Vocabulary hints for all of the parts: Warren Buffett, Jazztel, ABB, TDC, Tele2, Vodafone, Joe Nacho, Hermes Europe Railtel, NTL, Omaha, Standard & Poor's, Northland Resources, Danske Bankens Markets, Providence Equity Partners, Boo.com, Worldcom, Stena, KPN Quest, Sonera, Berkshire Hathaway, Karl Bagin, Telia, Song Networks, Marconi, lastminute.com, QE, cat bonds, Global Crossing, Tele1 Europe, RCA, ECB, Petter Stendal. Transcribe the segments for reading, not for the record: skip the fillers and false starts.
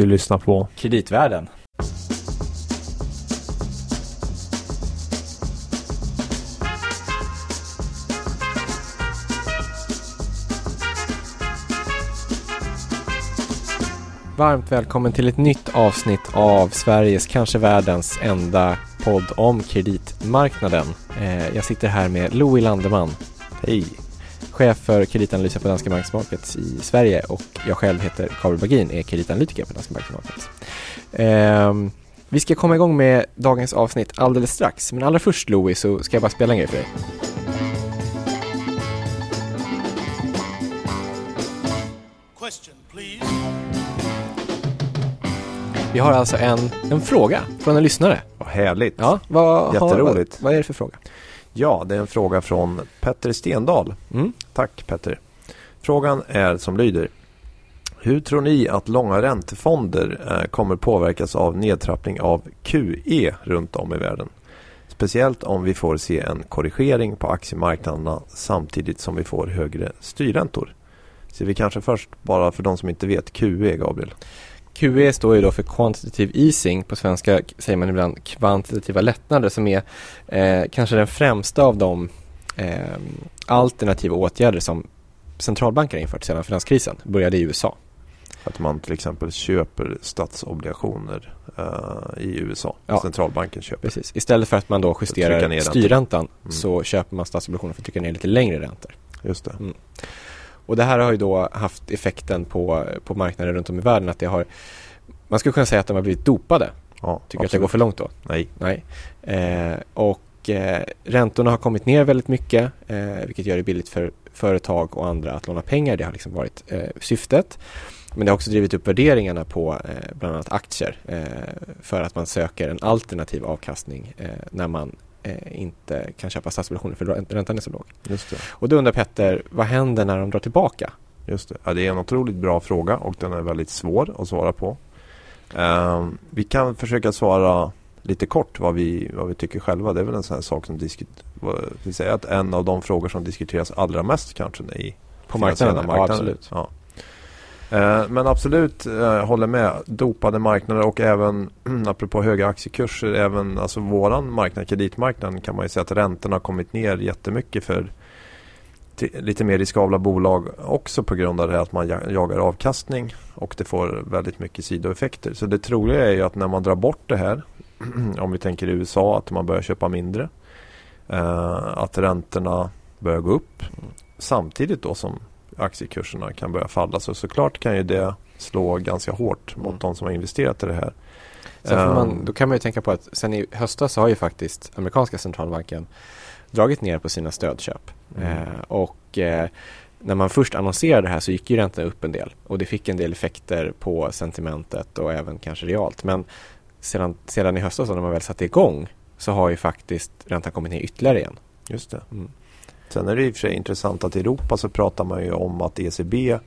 Du lyssnar på Kreditvärlden. Varmt välkommen till ett nytt avsnitt av Sveriges, kanske världens enda podd om kreditmarknaden. Jag sitter här med Louis Landerman. Hej! Chef för kreditanalyser på Danske Bankens Markets i Sverige, och jag själv heter Karl Bagin, är kreditanalytiker på Danske Bankens Markets. Vi ska komma igång med dagens avsnitt alldeles strax, men allra först Louis så ska jag bara spela en grej för dig. Question, please. Vi har alltså en fråga från en lyssnare. Vad härligt, ja, jätteroligt. Vad är det för fråga? Ja, det är en fråga från Petter Stendal. Tack Petter. Frågan är som lyder: hur tror ni att långa räntefonder kommer påverkas av nedtrappning av QE runt om i världen? Speciellt om vi får se en korrigering på aktiemarknaderna samtidigt som vi får högre styrräntor. Så vi kanske först, bara för de som inte vet, QE, Gabriel. QE står ju då för quantitative easing, på svenska säger man ibland kvantitativa lättnader, som är kanske den främsta av de alternativa åtgärder som centralbanker har infört sedan finanskrisen började i USA. Att man till exempel köper statsobligationer i USA, ja, centralbanken köper. Precis. Istället för att man då justerar styrräntan så köper man statsobligationer för att trycka ner lite längre räntor. Just det. Mm. Och det här har ju då haft effekten på marknaden runt om i världen, att det har, man skulle kunna säga att de har blivit dopade. Ja, tycker att det går för långt då? Nej. Och räntorna har kommit ner väldigt mycket, vilket gör det billigt för företag och andra att låna pengar. Det har liksom varit syftet. Men det har också drivit upp värderingarna på bland annat aktier, för att man söker en alternativ avkastning när man inte kan köpa statsobligationer för räntan är så låg. Just det. Och då undrar Petter, vad händer när de drar tillbaka? Just det. Ja, det är en otroligt bra fråga och den är väldigt svår att svara på. Vi kan försöka svara lite kort vad vi tycker själva. Det är väl en sån här sak som att en av de frågor som diskuteras allra mest kanske i på marknaden. Ja, absolut. Ja. Men absolut, håller med, dopade marknader, och även apropå höga aktiekurser, även alltså våran marknad, kreditmarknaden, kan man ju säga att räntorna har kommit ner jättemycket för lite mer riskabla bolag också, på grund av det att man jagar avkastning och det får väldigt mycket sidoeffekter. Så det troliga är ju att när man drar bort det här, om vi tänker i USA, att man börjar köpa mindre, att räntorna börjar gå upp samtidigt då som aktiekurserna kan börja falla, så såklart kan ju det slå ganska hårt mot de som har investerat i det här. Sen får man, då kan man ju tänka på att sen i höstas har ju faktiskt amerikanska centralbanken dragit ner på sina stödköp. När man först annonserade det här så gick ju räntan upp en del, och det fick en del effekter på sentimentet och även kanske realt. Men sedan i höstas, när man väl satte igång, så har ju faktiskt räntan kommit ner ytterligare igen. Just det. Mm. Sen är det i och för sig intressant att i Europa så pratar man ju om att ECB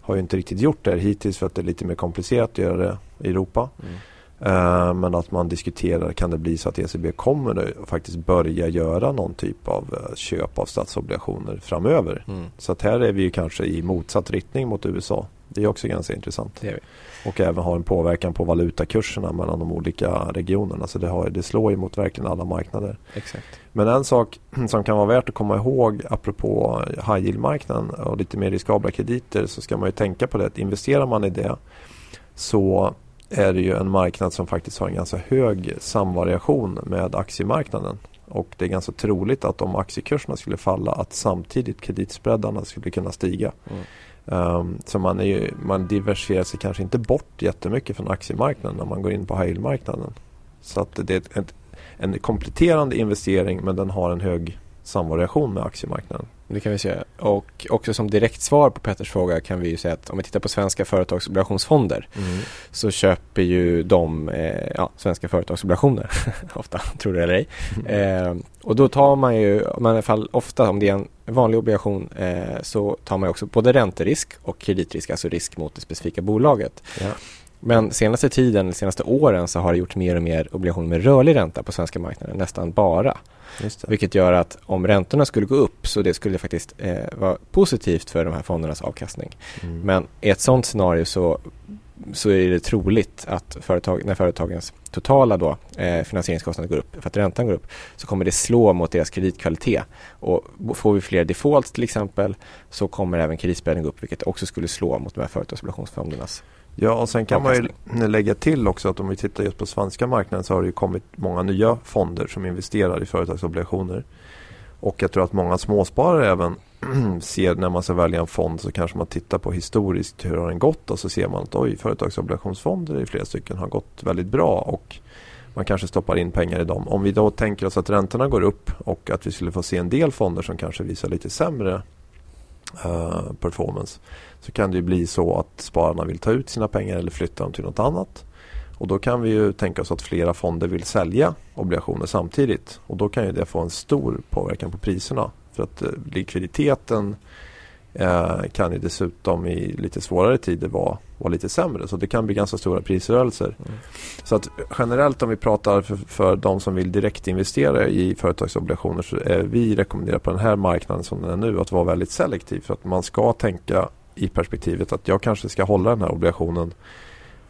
har ju inte riktigt gjort det här hittills, för att det är lite mer komplicerat att göra det i Europa. Men att man diskuterar, kan det bli så att ECB kommer att faktiskt börja göra någon typ av köp av statsobligationer framöver. Så att här är vi ju kanske i motsatt riktning mot USA. Det är också ganska intressant. Det är vi. Och även har en påverkan på valutakurserna mellan de olika regionerna. Så det slår ju mot verkligen alla marknader. Exakt. Men en sak som kan vara värt att komma ihåg apropå high yield-marknaden och lite mer riskabla krediter, så ska man ju tänka på det. Att investerar man i det, så är det ju en marknad som faktiskt har en ganska hög samvariation med aktiemarknaden. Och det är ganska troligt att om aktiekurserna skulle falla, att samtidigt kreditspreadarna skulle kunna stiga. Så man diversifierar sig kanske inte bort jättemycket från aktiemarknaden när man går in på high yield-marknaden. Så att det är en kompletterande investering, men den har en hög samvariation med aktiemarknaden. Det kan vi säga. Och också som direkt svar på Petters fråga kan vi ju säga att om vi tittar på svenska företagsobligationsfonder så köper ju de svenska företagsobligationer ofta, tror du eller ej. Och då tar man ju, i alla fall ofta om det är en vanlig obligation, så tar man också både ränterisk och kreditrisk, alltså risk mot det specifika bolaget. Ja. Men senaste åren så har det gjort mer och mer obligationer med rörlig ränta på svenska marknaden, nästan bara. Just det. Vilket gör att om räntorna skulle gå upp, så det skulle faktiskt vara positivt för de här fondernas avkastning. Men i ett sådant scenario så så är det troligt att när företagens totala då, finansieringskostnader går upp för att räntan går upp, så kommer det slå mot deras kreditkvalitet. Och får vi fler defaults till exempel, så kommer även kreditspreaden gå upp, vilket också skulle slå mot de här företagsobligationsfondernas. Ja, och sen kan man ju lägga till också att om vi tittar just på svenska marknaden, så har det ju kommit många nya fonder som investerar i företagsobligationer. Och jag tror att många småsparare även ser, när man ska välja en fond, så kanske man tittar på historiskt hur har den gått, och så ser man att företagsobligationsfonder i flera stycken har gått väldigt bra, och man kanske stoppar in pengar i dem. Om vi då tänker oss att räntorna går upp och att vi skulle få se en del fonder som kanske visar lite sämre performance, så kan det ju bli så att spararna vill ta ut sina pengar eller flytta dem till något annat. Och då kan vi ju tänka oss att flera fonder vill sälja obligationer samtidigt, och då kan ju det få en stor påverkan på priserna. För att likviditeten kan ju dessutom i lite svårare tider vara lite sämre. Så det kan bli ganska stora prisrörelser. Mm. Så att generellt, om vi pratar för de som vill direkt investera i företagsobligationer, så vi rekommenderar på den här marknaden som den är nu att vara väldigt selektiv. För att man ska tänka i perspektivet att jag kanske ska hålla den här obligationen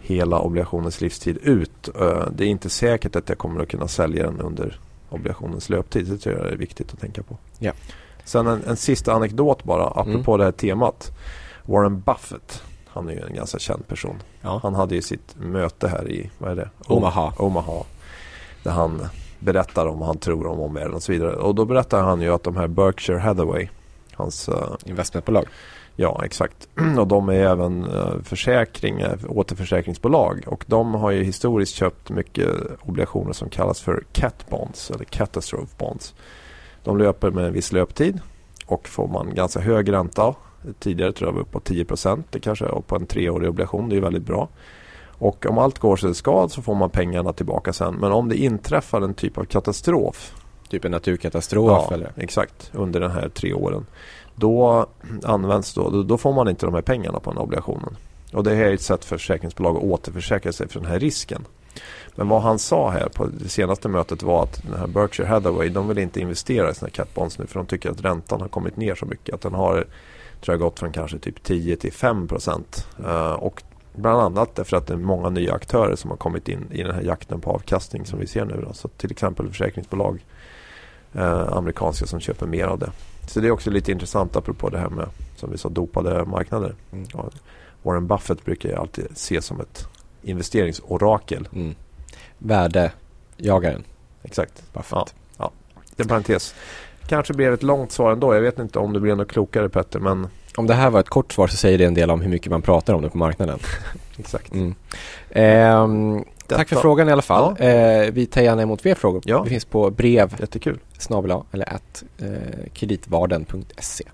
hela obligationens livstid ut. Det är inte säkert att jag kommer att kunna sälja den under obligationens löptid, så tror jag det är viktigt att tänka på. Ja. Sen en sista anekdot bara, apropå det här temat. Warren Buffett, han är ju en ganska känd person. Ja. Han hade ju sitt möte här i, vad är det? Omaha. Där han berättar om vad han tror om omvärlden och så vidare. Och då berättar han ju att de här Berkshire Hathaway, hans investmentbolag. Ja, exakt. Och de är även återförsäkringsbolag. Och de har ju historiskt köpt mycket obligationer som kallas för cat bonds eller catastrophe bonds. De löper med en viss löptid och får man ganska hög ränta. Tidigare tror jag var upp på 10%. Det kanske är på en 3-årig obligation. Det är ju väldigt bra. Och om allt går sig skad så får man pengarna tillbaka sen. Men om det inträffar en typ av katastrof. Typ en naturkatastrof, ja, eller? Exakt, under den här 3 åren. Då får man inte de här pengarna på den obligationen. Och det här är ett sätt för försäkringsbolag att återförsäkra sig för den här risken. Men vad han sa här på det senaste mötet var att den här Berkshire Hathaway, de vill inte investera i sina cat bonds nu, för de tycker att räntan har kommit ner så mycket att den har, tror jag, gått från kanske typ 10 till 5%. Och bland annat därför att det är många nya aktörer som har kommit in i den här jakten på avkastning som vi ser nu då. Så till exempel försäkringsbolag, amerikanska, som köper mer av det. Så det är också lite intressant apropå det här med, som vi sa, dopade marknader. Mm. Warren Buffett brukar ju alltid ses som ett investeringsorakel. Mm. Värdejagaren. Exakt. Buffett. Ja. Det är en parentes. Kanske blir ett långt svar ändå. Jag vet inte om det blir något klokare, Petter, men om det här var ett kort svar så säger det en del om hur mycket man pratar om det på marknaden. Exakt. Mm. Tack för frågan i alla fall. Ja. Vi tar gärna emot fler frågor. Ja. Vi finns på brev. Jättekul. @ eller kreditvarden.se.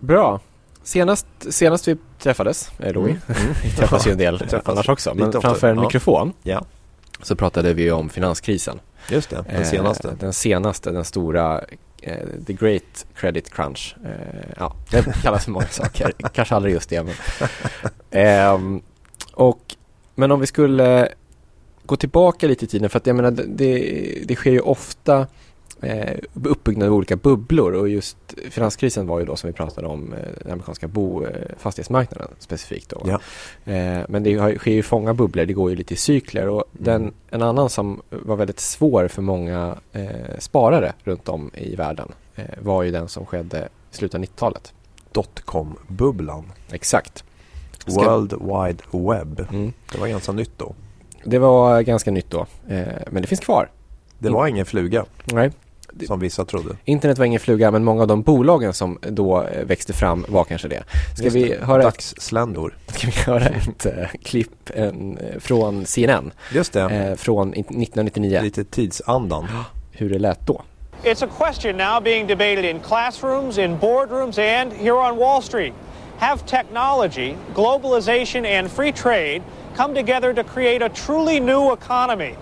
Bra. Senast vi träffades, Louis. Vi träffas ju en del annars också. Men framför en mikrofon så pratade vi om finanskrisen. Just det, den senaste. Den stora The Great Credit Crunch. Ja, det kallas för många saker. Kanske aldrig just det. Men om vi skulle gå tillbaka lite i tiden, för att jag menar, det sker ju ofta uppbyggnad av olika bubblor, och just finanskrisen var ju då, som vi pratade om, den amerikanska fastighetsmarknaden specifikt då. Ja. Men det sker ju många bubblor, det går ju lite i cykler, och en annan som var väldigt svår för många sparare runt om i världen var ju den som skedde i slutet av 90-talet. Dotcom-bubblan. Exakt. World Wide Web. Mm. Det var ganska nytt då. Det var ganska nytt då, men det finns kvar. Det var ingen fluga. Nej. Som vissa trodde. Internet var ingen fluga, men många av de bolagen som då växte fram var kanske det. Ska vi höra ett klipp från CNN? Just det. Från 1999. Lite tidsandan. Hur det lät då. It's a question now being debated in classrooms, in boardrooms and here on Wall Street. Have technology, globalization and free trade come together to create a truly new economy?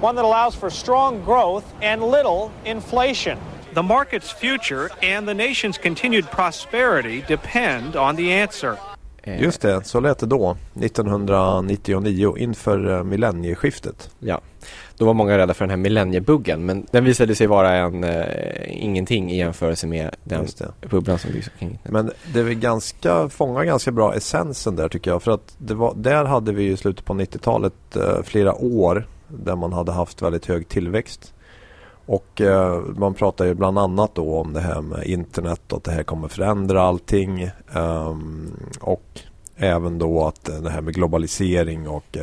One that allows for strong growth and little inflation. The market's future and the nation's continued prosperity depend on the answer. Just det, så lät det då, 1999, inför millennieskiftet. Ja, då var många rädda för den här millenniebuggen, men den visade sig vara en ingenting i jämförelse med den bubblan som byggs kring. Men det var fångar ganska bra essensen där, tycker jag, för att det var, där hade vi ju slutet på 90-talet flera år där man hade haft väldigt hög tillväxt. Och man pratar ju bland annat då om det här med internet och att det här kommer förändra allting, och även då att det här med globalisering och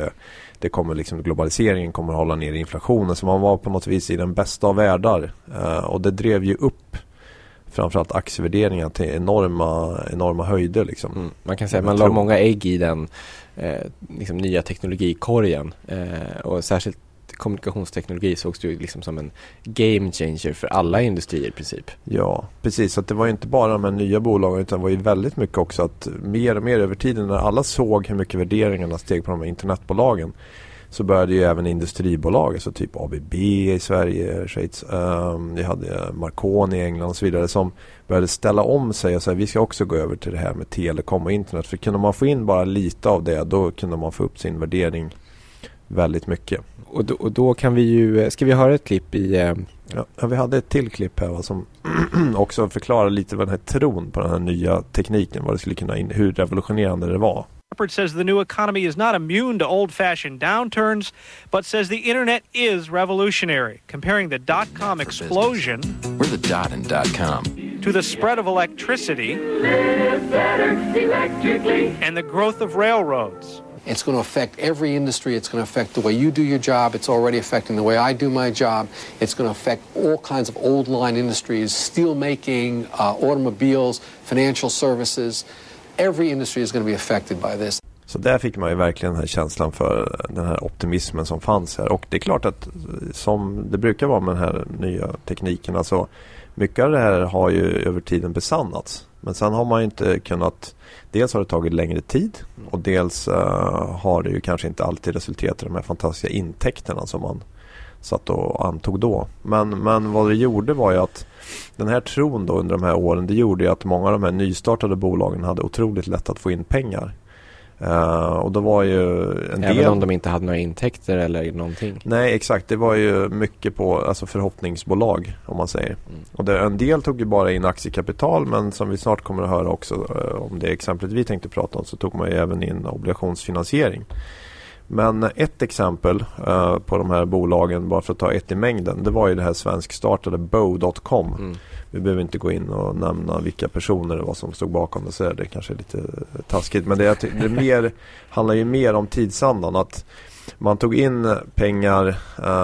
det kommer liksom, globaliseringen kommer hålla ner inflationen, så man var på något vis i den bästa av världar, och det drev ju upp framförallt aktievärderingar till enorma höjder liksom. Mm. Man kan säga att man la många ägg i den liksom nya teknologikorgen, och särskilt kommunikationsteknologi sågs ju liksom som en game changer för alla industrier i princip. Ja, precis. Så att det var ju inte bara de här nya bolagen, utan det var ju väldigt mycket också att mer och mer över tiden, när alla såg hur mycket värderingarna steg på de här internetbolagen, så började ju även industribolag, alltså typ ABB i Sverige, Schweiz, vi hade Marconi i England och så vidare, som började ställa om sig och säga vi ska också gå över till det här med telekom och internet. För kunde man få in bara lite av det, då kunde man få upp sin värdering väldigt mycket. Och då kan vi ju... Ska vi höra ett klipp i... Ja, vi hade ett till klipp här, va, som också förklarar lite vad den här tron på den här nya tekniken, vad det skulle kunna in, hur revolutionerande det var. Rupert says the new economy is not immune to old-fashioned downturns, but says the internet is revolutionary, comparing the dot-com explosion .com to the spread of electricity and the growth of railroads. It's going to affect every industry. It's going to affect the way you do your job. It's already affecting the way I do my job. It's going to affect all kinds of old line industries, steel making, automobiles, financial services. Every industry is going to be affected by this. Så där fick man ju verkligen den här känslan för den här optimismen som fanns här. Och det är klart att, som det brukar vara med den här nya tekniken, alltså mycket av det här har ju över tiden besannats. Men sen har man ju inte kunnat, dels har det tagit längre tid, och dels har det ju kanske inte alltid resulterat i de här fantastiska intäkterna som man satt och antog då. Men vad det gjorde var ju att den här tron då under de här åren, det gjorde ju att många av de här nystartade bolagen hade otroligt lätt att få in pengar. Och då var ju en del... Även om de inte hade några intäkter eller någonting. Nej, exakt. Det var ju mycket på, alltså, förhoppningsbolag, om man säger. Mm. Och en del tog ju bara in aktiekapital, men som vi snart kommer att höra också, om det exemplet vi tänkte prata om, så tog man ju även in obligationsfinansiering. Men ett exempel på de här bolagen, bara för att ta ett i mängden, det var ju det här svenskstartade Bo.com. Mm. Vi behöver inte gå in och nämna vilka personer det var som stod bakom det, så är det kanske lite taskigt. Men det handlar ju mer om tidsandan, att man tog in pengar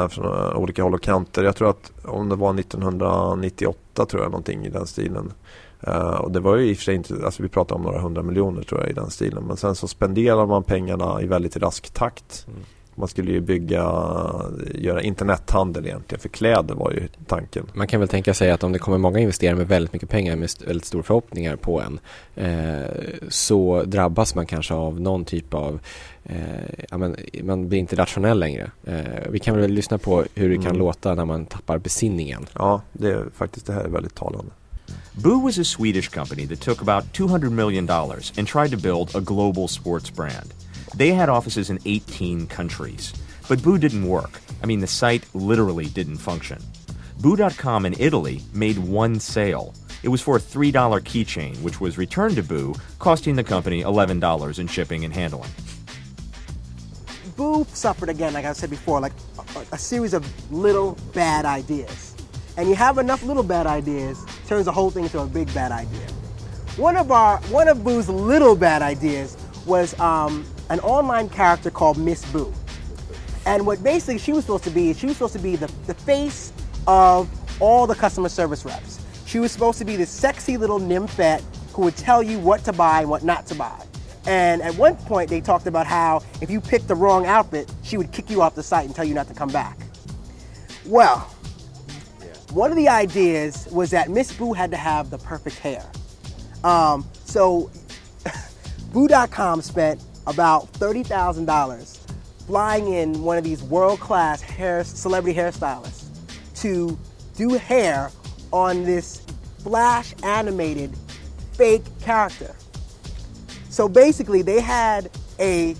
från olika håll och kanter. Jag tror att om det var 1998 tror jag, någonting i den stilen. Och det var ju i och för sig inte, alltså vi pratade om några 100 miljoner tror jag i den stilen, men sen så spenderade man pengarna i väldigt rask takt. Mm. Man skulle ju göra internethandel egentligen, för kläder var ju tanken. Man kan väl tänka sig att om det kommer många investerare med väldigt mycket pengar, med väldigt stora förhoppningar på en, så drabbas man kanske av någon typ av, man blir inte rationell längre. Vi kan väl lyssna på hur det kan låta när man tappar besinningen. Ja, det är faktiskt, det här är väldigt talande. Boo was a Swedish company that took about $200 million and tried to build a global sports brand. They had offices in 18 countries, but Boo didn't work. I mean, the site literally didn't function. Boo.com in Italy made one sale. It was for a $3 keychain, which was returned to Boo, costing the company $11 in shipping and handling. Boo suffered again, like I said before, like a series of little bad ideas. And you have enough little bad ideas, turns the whole thing into a big bad idea. One of Boo's little bad ideas was an online character called Miss Boo. And what basically she was supposed to be the face of all the customer service reps. She was supposed to be this sexy little nymphette who would tell you what to buy and what not to buy. And at one point they talked about how if you picked the wrong outfit, she would kick you off the site and tell you not to come back. Well, one of the ideas was that Miss Boo had to have the perfect hair. So Boo.com spent about $30,000 flying in one of these world-class celebrity hairstylists to do hair on this flash-animated fake character. So basically they had a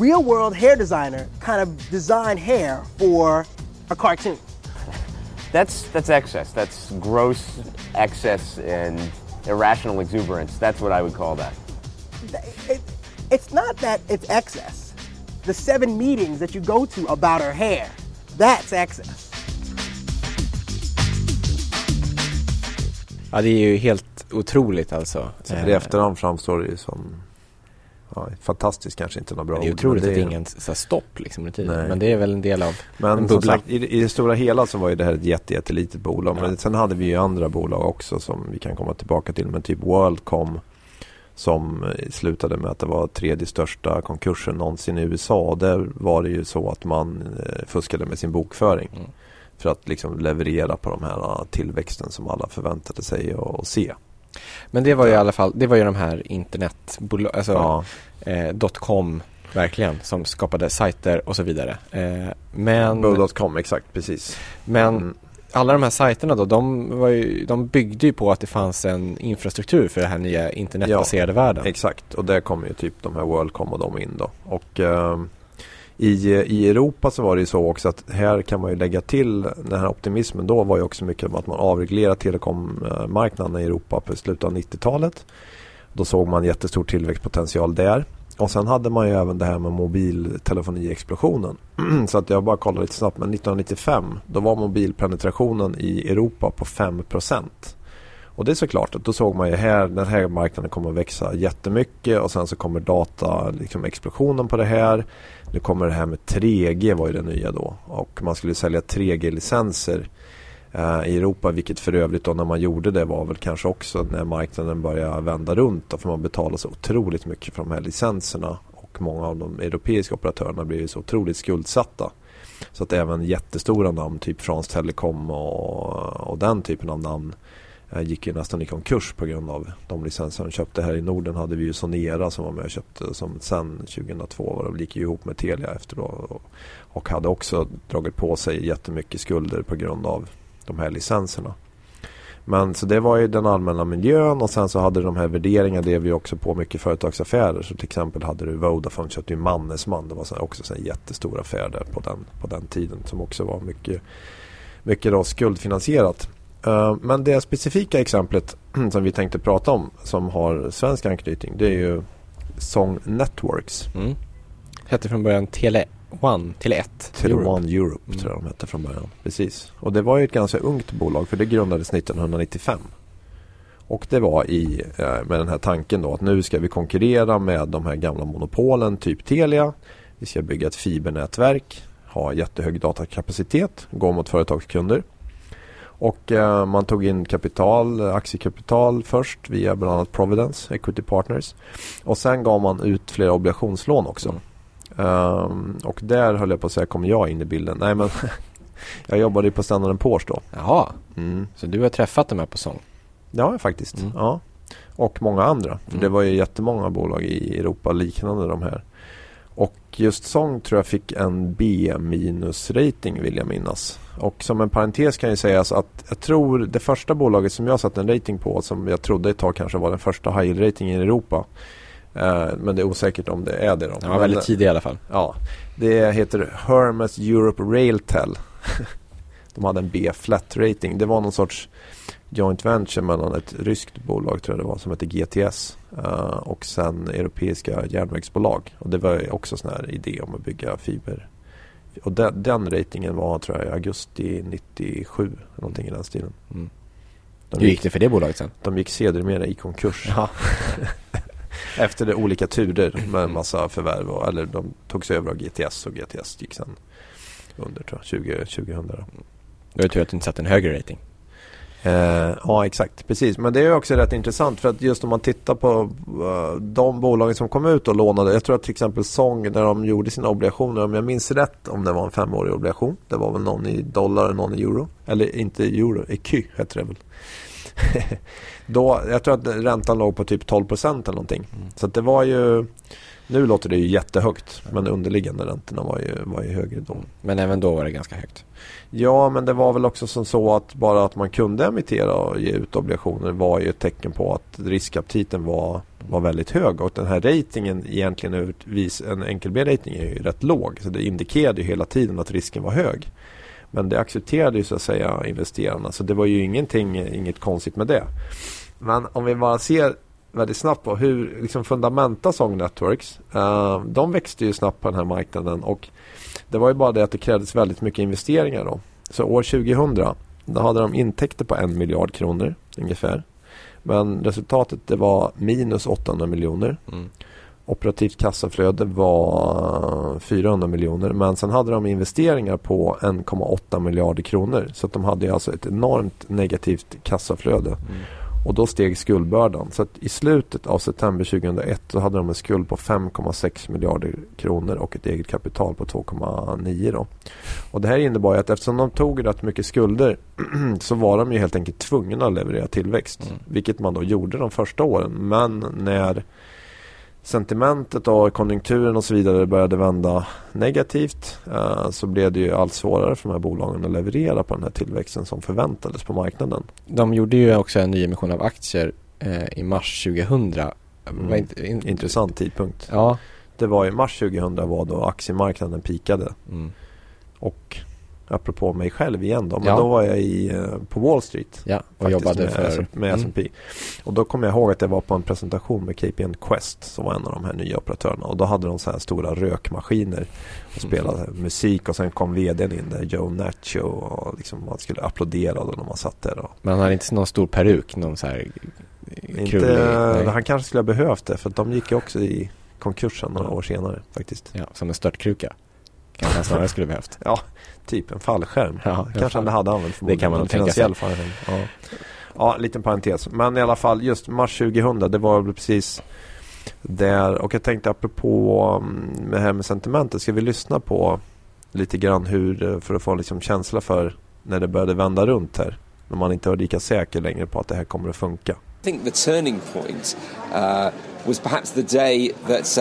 real world hair designer kind of design hair for a cartoon. That's excess. That's gross excess and irrational exuberance. That's what I would call that. It's not that it's excess. The 7 meetings that you go to about her hair, that's excess. Ja, det är ju helt otroligt alltså. Sen i efterhand framstår det ju som fantastiskt, kanske inte något bra ord. Det är otroligt att det är ingen stopp liksom i tiden. Men det är väl en del av en bubbla. Sagt, i det stora hela så var ju det här ett jättelitet bolag. Men sen hade vi ju andra bolag också som vi kan komma tillbaka till. Men typ Worldcom som slutade med att det var 3:e största konkursen någonsin i USA. Där var det ju så att man fuskade med sin bokföring. Mm. För att liksom leverera på de här tillväxten som alla förväntade sig att se. Men det var ju i alla fall, det var ju de här internetbolag, alltså .com verkligen, som skapade sajter och så vidare. .com, exakt, precis. Men alla de här sajterna då, de byggde ju på att det fanns en infrastruktur för det här nya internetbaserade världen. Exakt, och där kommer ju typ de här Worldcom och de in då. Och I Europa så var det ju så också att här kan man ju lägga till den här optimismen. Då var ju också mycket om att man avreglerade telekommarknaden i Europa på slutet av 90-talet. Då såg man jättestor tillväxtpotential där. Och sen hade man ju även det här med mobiltelefoniexplosionen. Så att jag bara kollar lite snabbt, men 1995 då var mobilpenetrationen i Europa på 5%. Och det är såklart att då såg man ju här, den här marknaden kommer att växa jättemycket och sen så kommer liksom explosionen på det här. Nu kommer det här med 3G var ju det nya då, och man skulle sälja 3G-licenser i Europa, vilket för övrigt då när man gjorde det var väl kanske också när marknaden började vända runt då, för man betalade så otroligt mycket för de här licenserna och många av de europeiska operatörerna blev ju så otroligt skuldsatta. Så att även jättestora namn, typ France Telecom och den typen av namn gick ju nästan i konkurs på grund av de licenser de köpte. Här i Norden hade vi ju Sonera som var med och köpte, som sen 2002 var, de gick ju ihop med Telia efter då, och hade också dragit på sig jättemycket skulder på grund av de här licenserna. Men så det var ju den allmänna miljön, och sen så hade de här värderingarna, det vi också på mycket företagsaffärer. Så till exempel hade du Vodafone köpte ju Mannesmann, det var också en jättestor affär där på den tiden som också var mycket då skuldfinansierat. Men det specifika exemplet som vi tänkte prata om som har svensk anknytning, det är ju Song Networks. Mm. Hette från början Tele1 Europe tror jag de hette från början. Precis. Och det var ju ett ganska ungt bolag, för det grundades 1995. Och det var med den här tanken då att nu ska vi konkurrera med de här gamla monopolen typ Telia. Vi ska bygga ett fibernätverk, ha jättehög datakapacitet, gå mot företagskunder. Och man tog in aktiekapital först via bland annat Providence Equity Partners. Och sen gav man ut flera obligationslån också. Och där höll jag på att säga, kom jag in i bilden. Nej, men jag jobbade ju på Standard & Poor's då. Jaha, så du har träffat dem här på Song? Ja, faktiskt. Mm. Ja. Och många andra. För det var ju jättemånga bolag i Europa liknande de här. Och just Song tror jag fick en B-rating vill jag minnas. Och som en parentes kan jag säga att jag tror det första bolaget som jag satt en rating på, som jag trodde ett tag kanske var den första high-ratingen i Europa. Men det är osäkert om det är det då. Den var väldigt tidig i alla fall. Ja, det heter Hermes Europe Railtel. De hade en B-flat-rating. Det var någon sorts joint venture mellan ett ryskt bolag tror jag det var som heter GTS och sen europeiska järnvägsbolag, och det var också sån här idé om att bygga fiber, och den ratingen var tror jag i augusti 97 någonting i den stilen. Hur gick det för det bolaget sen? De gick sedermera i konkurs. Efter det olika turer med en massa förvärv eller de tog sig över av GTS, och GTS gick sen under tror jag 2000. Jag tror att du inte satt en högre rating. Ja, exakt, precis. Men det är också rätt intressant, för att just om man tittar på de bolagen som kom ut och lånade, jag tror att till exempel Song, när de gjorde sina obligationer, om jag minns rätt, om det var en 5-årig obligation, det var väl någon i dollar och någon i euro, eller inte euro, EQ heter det väl. Då, jag tror att räntan låg på typ 12% eller någonting. Så att det var ju, nu låter det ju jättehögt, men underliggande räntorna var ju högre då. Men även då var det ganska högt. Ja, men det var väl också som så att bara att man kunde emittera och ge ut obligationer var ju ett tecken på att riskaptiten var var väldigt hög, och den här ratingen egentligen en enkel B-rating är ju rätt låg, så det indikerade ju hela tiden att risken var hög. Men det accepterade ju så att säga investerarna, så det var ju inget konstigt med det. Men om vi bara ser väldigt snabbt på hur liksom fundamenta Song Networks, de växte ju snabbt på den här marknaden, och det var ju bara det att det krävdes väldigt mycket investeringar då. Så år 2000 då hade de intäkter på 1 miljard kronor ungefär. Men resultatet det var minus 800 miljoner. Mm. Operativt kassaflöde var 400 miljoner. Men sen hade de investeringar på 1,8 miljarder kronor. Så att de hade alltså ett enormt negativt kassaflöde. Mm. Och då steg skuldbördan. Så att i slutet av september 2001 så hade de en skuld på 5,6 miljarder kronor och ett eget kapital på 2,9 då. Och det här innebar ju att eftersom de tog rätt mycket skulder så var de ju helt enkelt tvungna att leverera tillväxt. Mm. Vilket man då gjorde de första åren. Men när sentimentet och konjunkturen och så vidare började vända negativt så blev det ju allt svårare för de här bolagen att leverera på den här tillväxten som förväntades på marknaden. De gjorde ju också en ny emission av aktier i mars 2000. Intressant tidpunkt. Ja. Det var i mars 2000 var då aktiemarknaden pikade. Mm. Och apropå mig själv igen då, men ja, då var jag på Wall Street, ja, och jobbade med S&P. Mm. Och då kommer jag ihåg att jag var på en presentation med KPN Quest som var en av de här nya operatörerna, och då hade de så här stora rökmaskiner och spelade musik, och sen kom vdn in där, Joe Nacho, och liksom man skulle applådera då när man satt där. Men han hade inte någon stor peruk, någon så här krull. Han kanske skulle ha behövt det, för att de gick ju också i konkursen några år senare faktiskt. Ja, som en störtkruka. Kanske han snarare skulle behövt. Ja, typ en fallskärm. Ja, kanske han hade använt förmodligen. Det kan man tänka sig. Ja, liten parentes. Men i alla fall, just mars 2000, det var precis där. Och jag tänkte apropå det här med sentimentet, ska vi lyssna på lite grann hur, för att få liksom känsla för när det började vända runt här. När man inte var lika säker längre på att det här kommer att funka. I think the turning point was perhaps the day that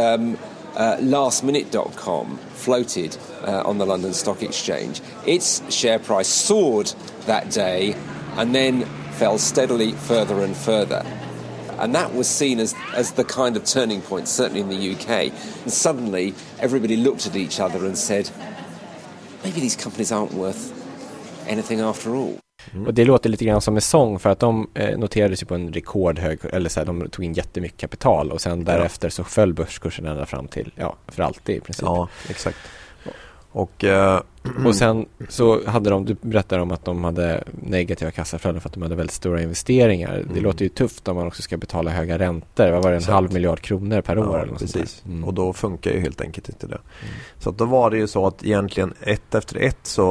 lastminute.com floated on the London Stock Exchange. Its share price soared that day and then fell steadily further and further. And that was seen as the kind of turning point, certainly in the UK. And suddenly everybody looked at each other and said, maybe these companies aren't worth anything after all. Mm. Och det låter lite grann som en sång, för att de noterades ju på en rekordhög, eller så här, de tog in jättemycket kapital, och sen därefter så föll börskursen ända fram till, ja, för alltid i princip. Ja, exakt. Och sen så hade de, du berättade om att de hade negativa kassaflöden för att de hade väldigt stora investeringar. Mm. Det låter ju tufft om man också ska betala höga räntor. Vad var det, en halv miljard kronor per år? Eller precis, och då funkar ju helt enkelt inte det. Mm. Så att då var det ju så att egentligen ett efter ett så,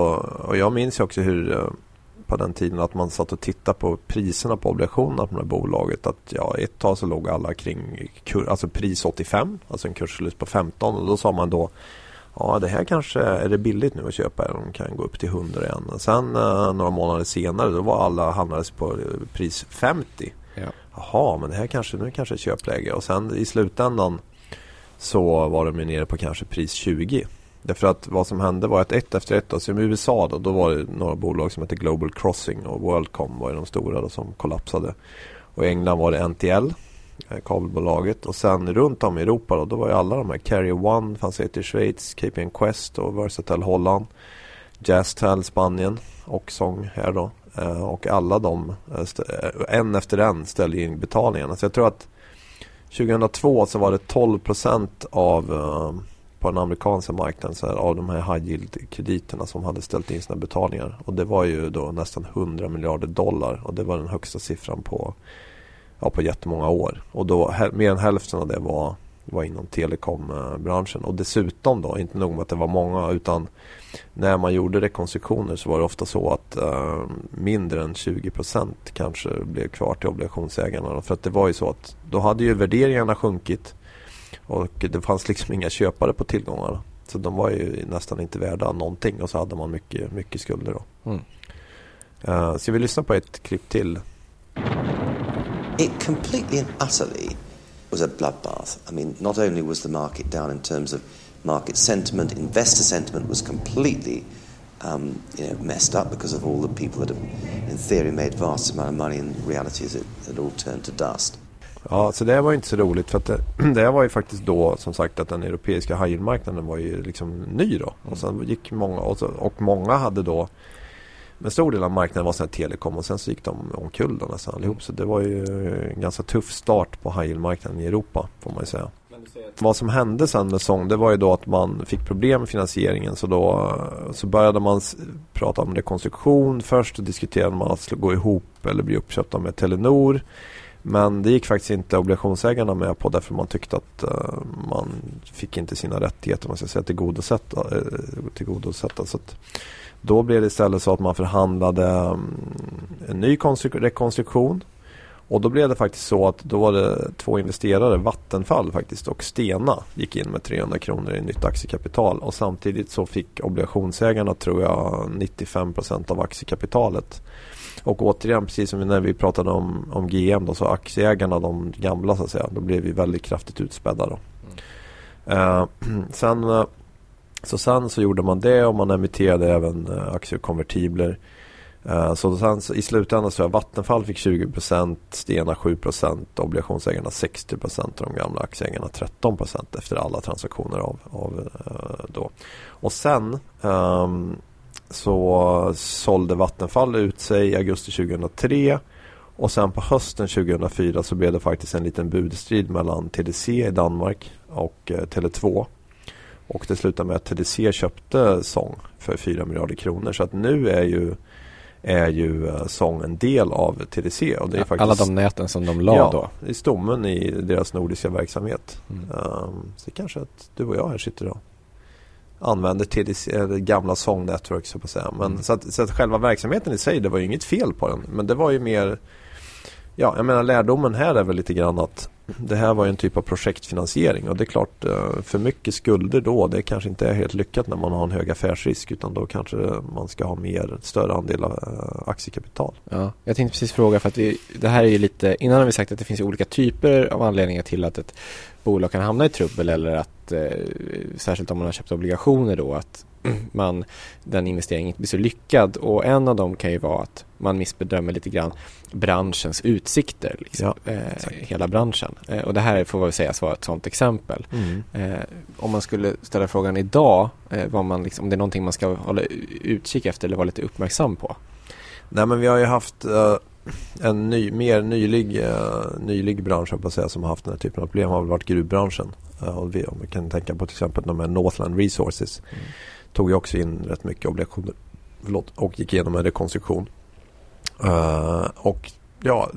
och jag minns ju också hur på den tiden att man satt och tittade på priserna på obligationerna på det här bolaget, att ja, ett tag så låg alla kring alltså pris 85, alltså en kursslut på 15, och då sa man då, ja, det här kanske är det billigt nu att köpa, de kan gå upp till 100 igen. Och sen några månader senare då var alla handlades på pris 50. Ja. Jaha, men det här kanske, nu kanske är köpläge, och sen i slutändan så var de ju nere på kanske pris 20. Därför att vad som hände var att ett efter ett, alltså i USA då var det några bolag som hette Global Crossing och Worldcom var de stora då, som kollapsade. Och i England var det NTL, kabelbolaget. Och sen runt om i Europa då var ju alla de här, Carry One fanns i Schweiz, KPN Quest och Versatel Holland, Jazztel Spanien och Song här då. Och alla de, en efter en, ställde in betalningarna. Så jag tror att 2002 så var det 12% av på den amerikanska marknaden så här, av de här high yield krediterna som hade ställt in sina betalningar, och det var ju då nästan 100 miljarder dollar, och det var den högsta siffran på jättemånga år, och då mer än hälften av det var inom telekombranschen. Och dessutom då, inte nog med att det var många, utan när man gjorde rekonstruktioner så var det ofta så att mindre än 20% kanske blev kvar till obligationsägarna, för att det var ju så att då hade ju värderingarna sjunkit. Och det fanns liksom inga köpare på tillgångarna. Så de var ju nästan inte värda någonting. Och så hade man mycket, mycket skulder då. Mm. Så vi lyssnar på ett klipp till. It completely and utterly was a bloodbath. I mean, not only was the market down in terms of market sentiment, investor sentiment was completely messed up because of all the people that have in theory made vast amount of money, and reality is it all turned to dust. Ja, så det var ju inte så roligt, för att det var ju faktiskt då som sagt att den europeiska high yield-marknaden var ju liksom ny då. Och sen gick många, och många hade då, men stor del av marknaden var sån här telekom, och sen så gick de omkull då nästan allihop. Så det var ju en ganska tuff start på high yield-marknaden i Europa, får man ju säga. Vad som hände sen med Song, det var ju då att man fick problem med finansieringen, så då så började man prata om rekonstruktion. Först diskuterade man att gå ihop eller bli uppköpta med Telenor, men det gick faktiskt inte obligationsägarna med på, därför man tyckte att man fick inte sina rättigheter, man ska säga, tillgodosätta. Så att då blev det istället så att man förhandlade en ny rekonstruktion. Och då blev det faktiskt så att då var det två investerare, Vattenfall faktiskt och Stena, gick in med 300 kronor i nytt aktiekapital. Och samtidigt så fick obligationsägarna, tror jag, 95% av aktiekapitalet. Och återigen, precis som när vi pratade om GM då, så aktieägarna, de gamla så att säga, då blev vi väldigt kraftigt utspädda då. Sen så gjorde man det, och man emitterade även aktiekonvertibler. Så sen så, i slutändan så Vattenfall fick 20%, Stena 7%, obligationsägarna 60% och de gamla aktieägarna 13% efter alla transaktioner av då. Och sen så sålde Vattenfall ut sig i augusti 2003, och sen på hösten 2004 så blev det faktiskt en liten budstrid mellan TDC i Danmark och Tele2. Och det slutade med att TDC köpte Song för 4 miljarder kronor, så att nu är ju Song en del av TDC, och det är faktiskt alla de näten som de la då i stommen i deras nordiska verksamhet. Så kanske att du och jag här sitter då använder TDC, gamla Song Networks, så att säga. Men så att själva verksamheten i sig, det var ju inget fel på den, men det var ju mer, ja, jag menar, lärdomen här är väl lite grann att det här var ju en typ av projektfinansiering, och det är klart, för mycket skulder då, det kanske inte är helt lyckat när man har en hög affärsrisk, utan då kanske man ska ha större andel av aktiekapital. Ja, jag tänkte precis fråga, för att det här är ju lite, innan har vi sagt att det finns olika typer av anledningar till att ett bolag kan hamna i trubbel, eller att särskilt om man har köpt obligationer då, att den investeringen inte blir så lyckad, och en av dem kan ju vara att man missbedömer lite grann branschens utsikter liksom. Hela branschen, och det här får vi säga var ett sådant exempel. Om man skulle ställa frågan idag, vad man liksom, om det är någonting man ska hålla utkik efter eller vara lite uppmärksam på. Nej, men vi har ju haft en nylig bransch på att säga, som har haft den här typen av problem, har väl varit gruvbranschen, och om vi kan tänka på till exempel de här Northland Resources, tog ju också in rätt mycket obligationer och gick igenom en rekonstruktion. Och ja,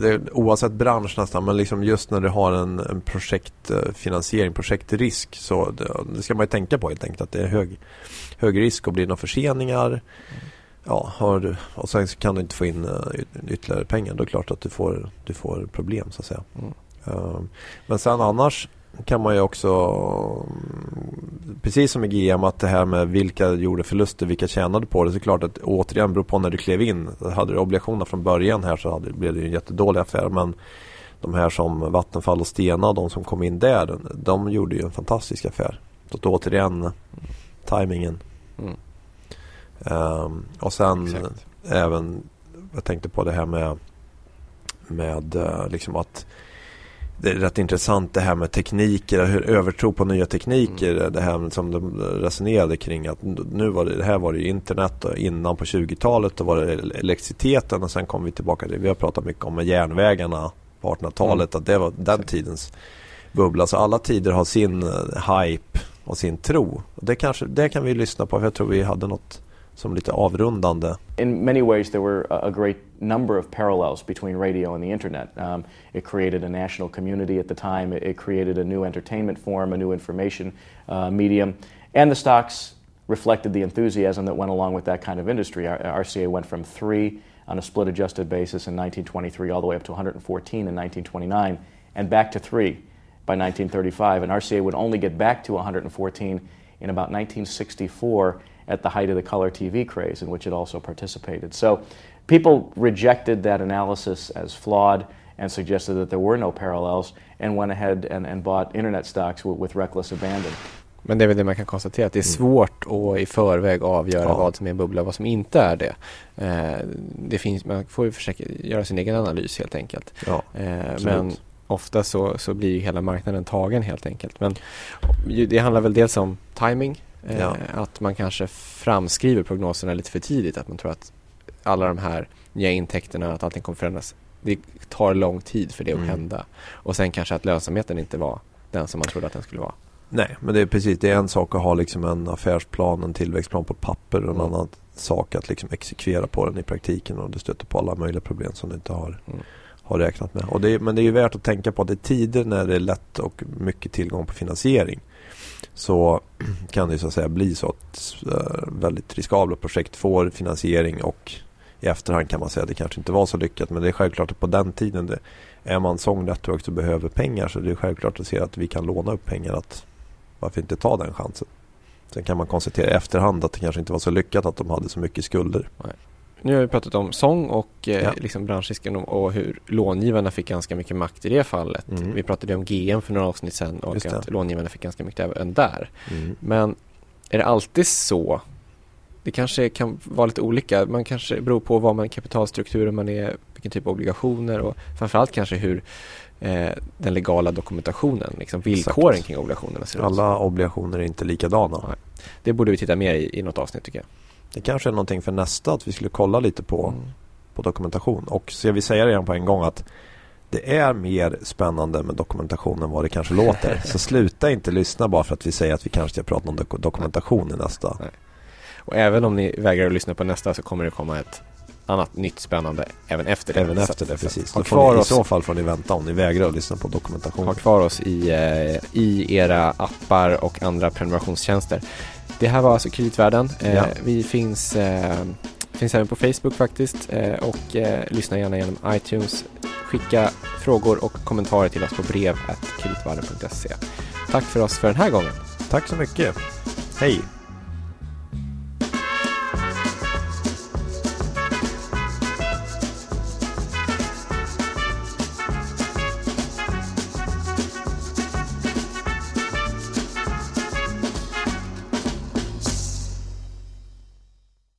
det, oavsett bransch nästan, men liksom just när du har en projektfinansiering, projektrisk, så det ska man ju tänka på helt enkelt, att det är hög risk att bli några förseningar. Ja, och sen så kan du inte få in ytterligare pengar, då är det klart att du får problem så att säga. Men sen annars kan man ju också, precis som i GM, att det här med vilka gjorde förluster, vilka tjänade på det, så klart att återigen beror på när du klev in. Hade du obligationer från början här, så blev det ju en jättedålig affär, men de här som Vattenfall och Stena, de som kom in där, de gjorde ju en fantastisk affär. Så att återigen tajmingen. Och sen exakt. Även jag tänkte på det här med liksom att det är rätt intressant det här med tekniker, hur övertro på nya tekniker, det här som de resonerade kring, att nu var det här var det ju internet, och innan på 20-talet då var det elektriciteten, och sen kom vi tillbaka till, vi har pratat mycket om järnvägarna på 1800-talet, att det var den tidens bubbla. Så alla tider har sin hype och sin tro, och det kan vi lyssna på, för jag tror vi hade något som lite avrundande. In many ways there were a great number of parallels between radio and the internet. It created a national community at the time, it created a new entertainment form, a new information medium, and the stocks reflected the enthusiasm that went along with that kind of industry. RCA went from 3 on a split adjusted basis in 1923 all the way up to 114 in 1929, and back to 3 by 1935, and RCA would only get back to 114 in about 1964 at the height of the color TV craze, in which it also participated. So people rejected that analysis as flawed and suggested that there were no parallels, and went ahead and bought internet stocks with reckless abandon. Men det är väl det man kan konstatera, att det är svårt att i förväg avgöra vad som är en bubbla och vad som inte är det. Det finns, man får ju försöka göra sin egen analys helt enkelt. Ja, men ofta så blir ju hela marknaden tagen helt enkelt. Men det handlar väl dels om timing, att man kanske framskriver prognoserna lite för tidigt, att man tror att alla de här nya intäkterna, att allting kommer förändras. Det tar lång tid för det att hända. Och sen kanske att lönsamheten inte var den som man trodde att den skulle vara. Nej, men det är precis, det är en sak att ha liksom en affärsplan, en tillväxtplan på ett papper, och en annan sak att liksom exekvera på den i praktiken, och det stöter på alla möjliga problem som du inte har räknat med. Och men det är ju värt att tänka på att i tider när det är lätt och mycket tillgång på finansiering, så kan det så att säga bli så att väldigt riskabla projekt får finansiering, och i efterhand kan man säga att det kanske inte var så lyckat, men det är självklart att på den tiden är man Song Networks och behöver pengar, så det är självklart att se att vi kan låna upp pengar, att varför inte ta den chansen? Sen kan man konstatera i efterhand att det kanske inte var så lyckat att de hade så mycket skulder. Nej. Nu har vi pratat om Song och liksom branschrisken och hur långivarna fick ganska mycket makt i det fallet. Mm. Vi pratade om GM för några avsnitt sedan och att långivarna fick ganska mycket även där. Mm. Men är det alltid så? Det kanske kan vara lite olika. Man kanske beror på vad man kapitalstrukturer man är, vilken typ av obligationer, och framförallt kanske hur den legala dokumentationen, liksom villkoren kring obligationerna ser ut. Alla obligationer är inte likadana. Nej. Det borde vi titta mer i något avsnitt, tycker jag. Det kanske är någonting för nästa, att vi skulle kolla lite på dokumentation. Och så jag vill säga redan på en gång att det är mer spännande med dokumentation än vad det kanske låter. Så sluta inte lyssna bara för att vi säger att vi kanske ska prata om dokumentation i nästa. Nej. Och även om ni vägrar att lyssna på nästa, så kommer det komma ett annat nytt spännande även efter det. Även efter det, precis. Då får ni, i så fall får ni vänta om ni vägrar att lyssna på dokumentation. Ha kvar oss i era appar och andra prenumerationstjänster. Det här var alltså Kreditvärlden. Vi finns även på Facebook faktiskt. Och lyssna gärna genom iTunes. Skicka frågor och kommentarer till oss på brev@kreditvärlden.se. Tack för oss för den här gången. Tack så mycket. Hej!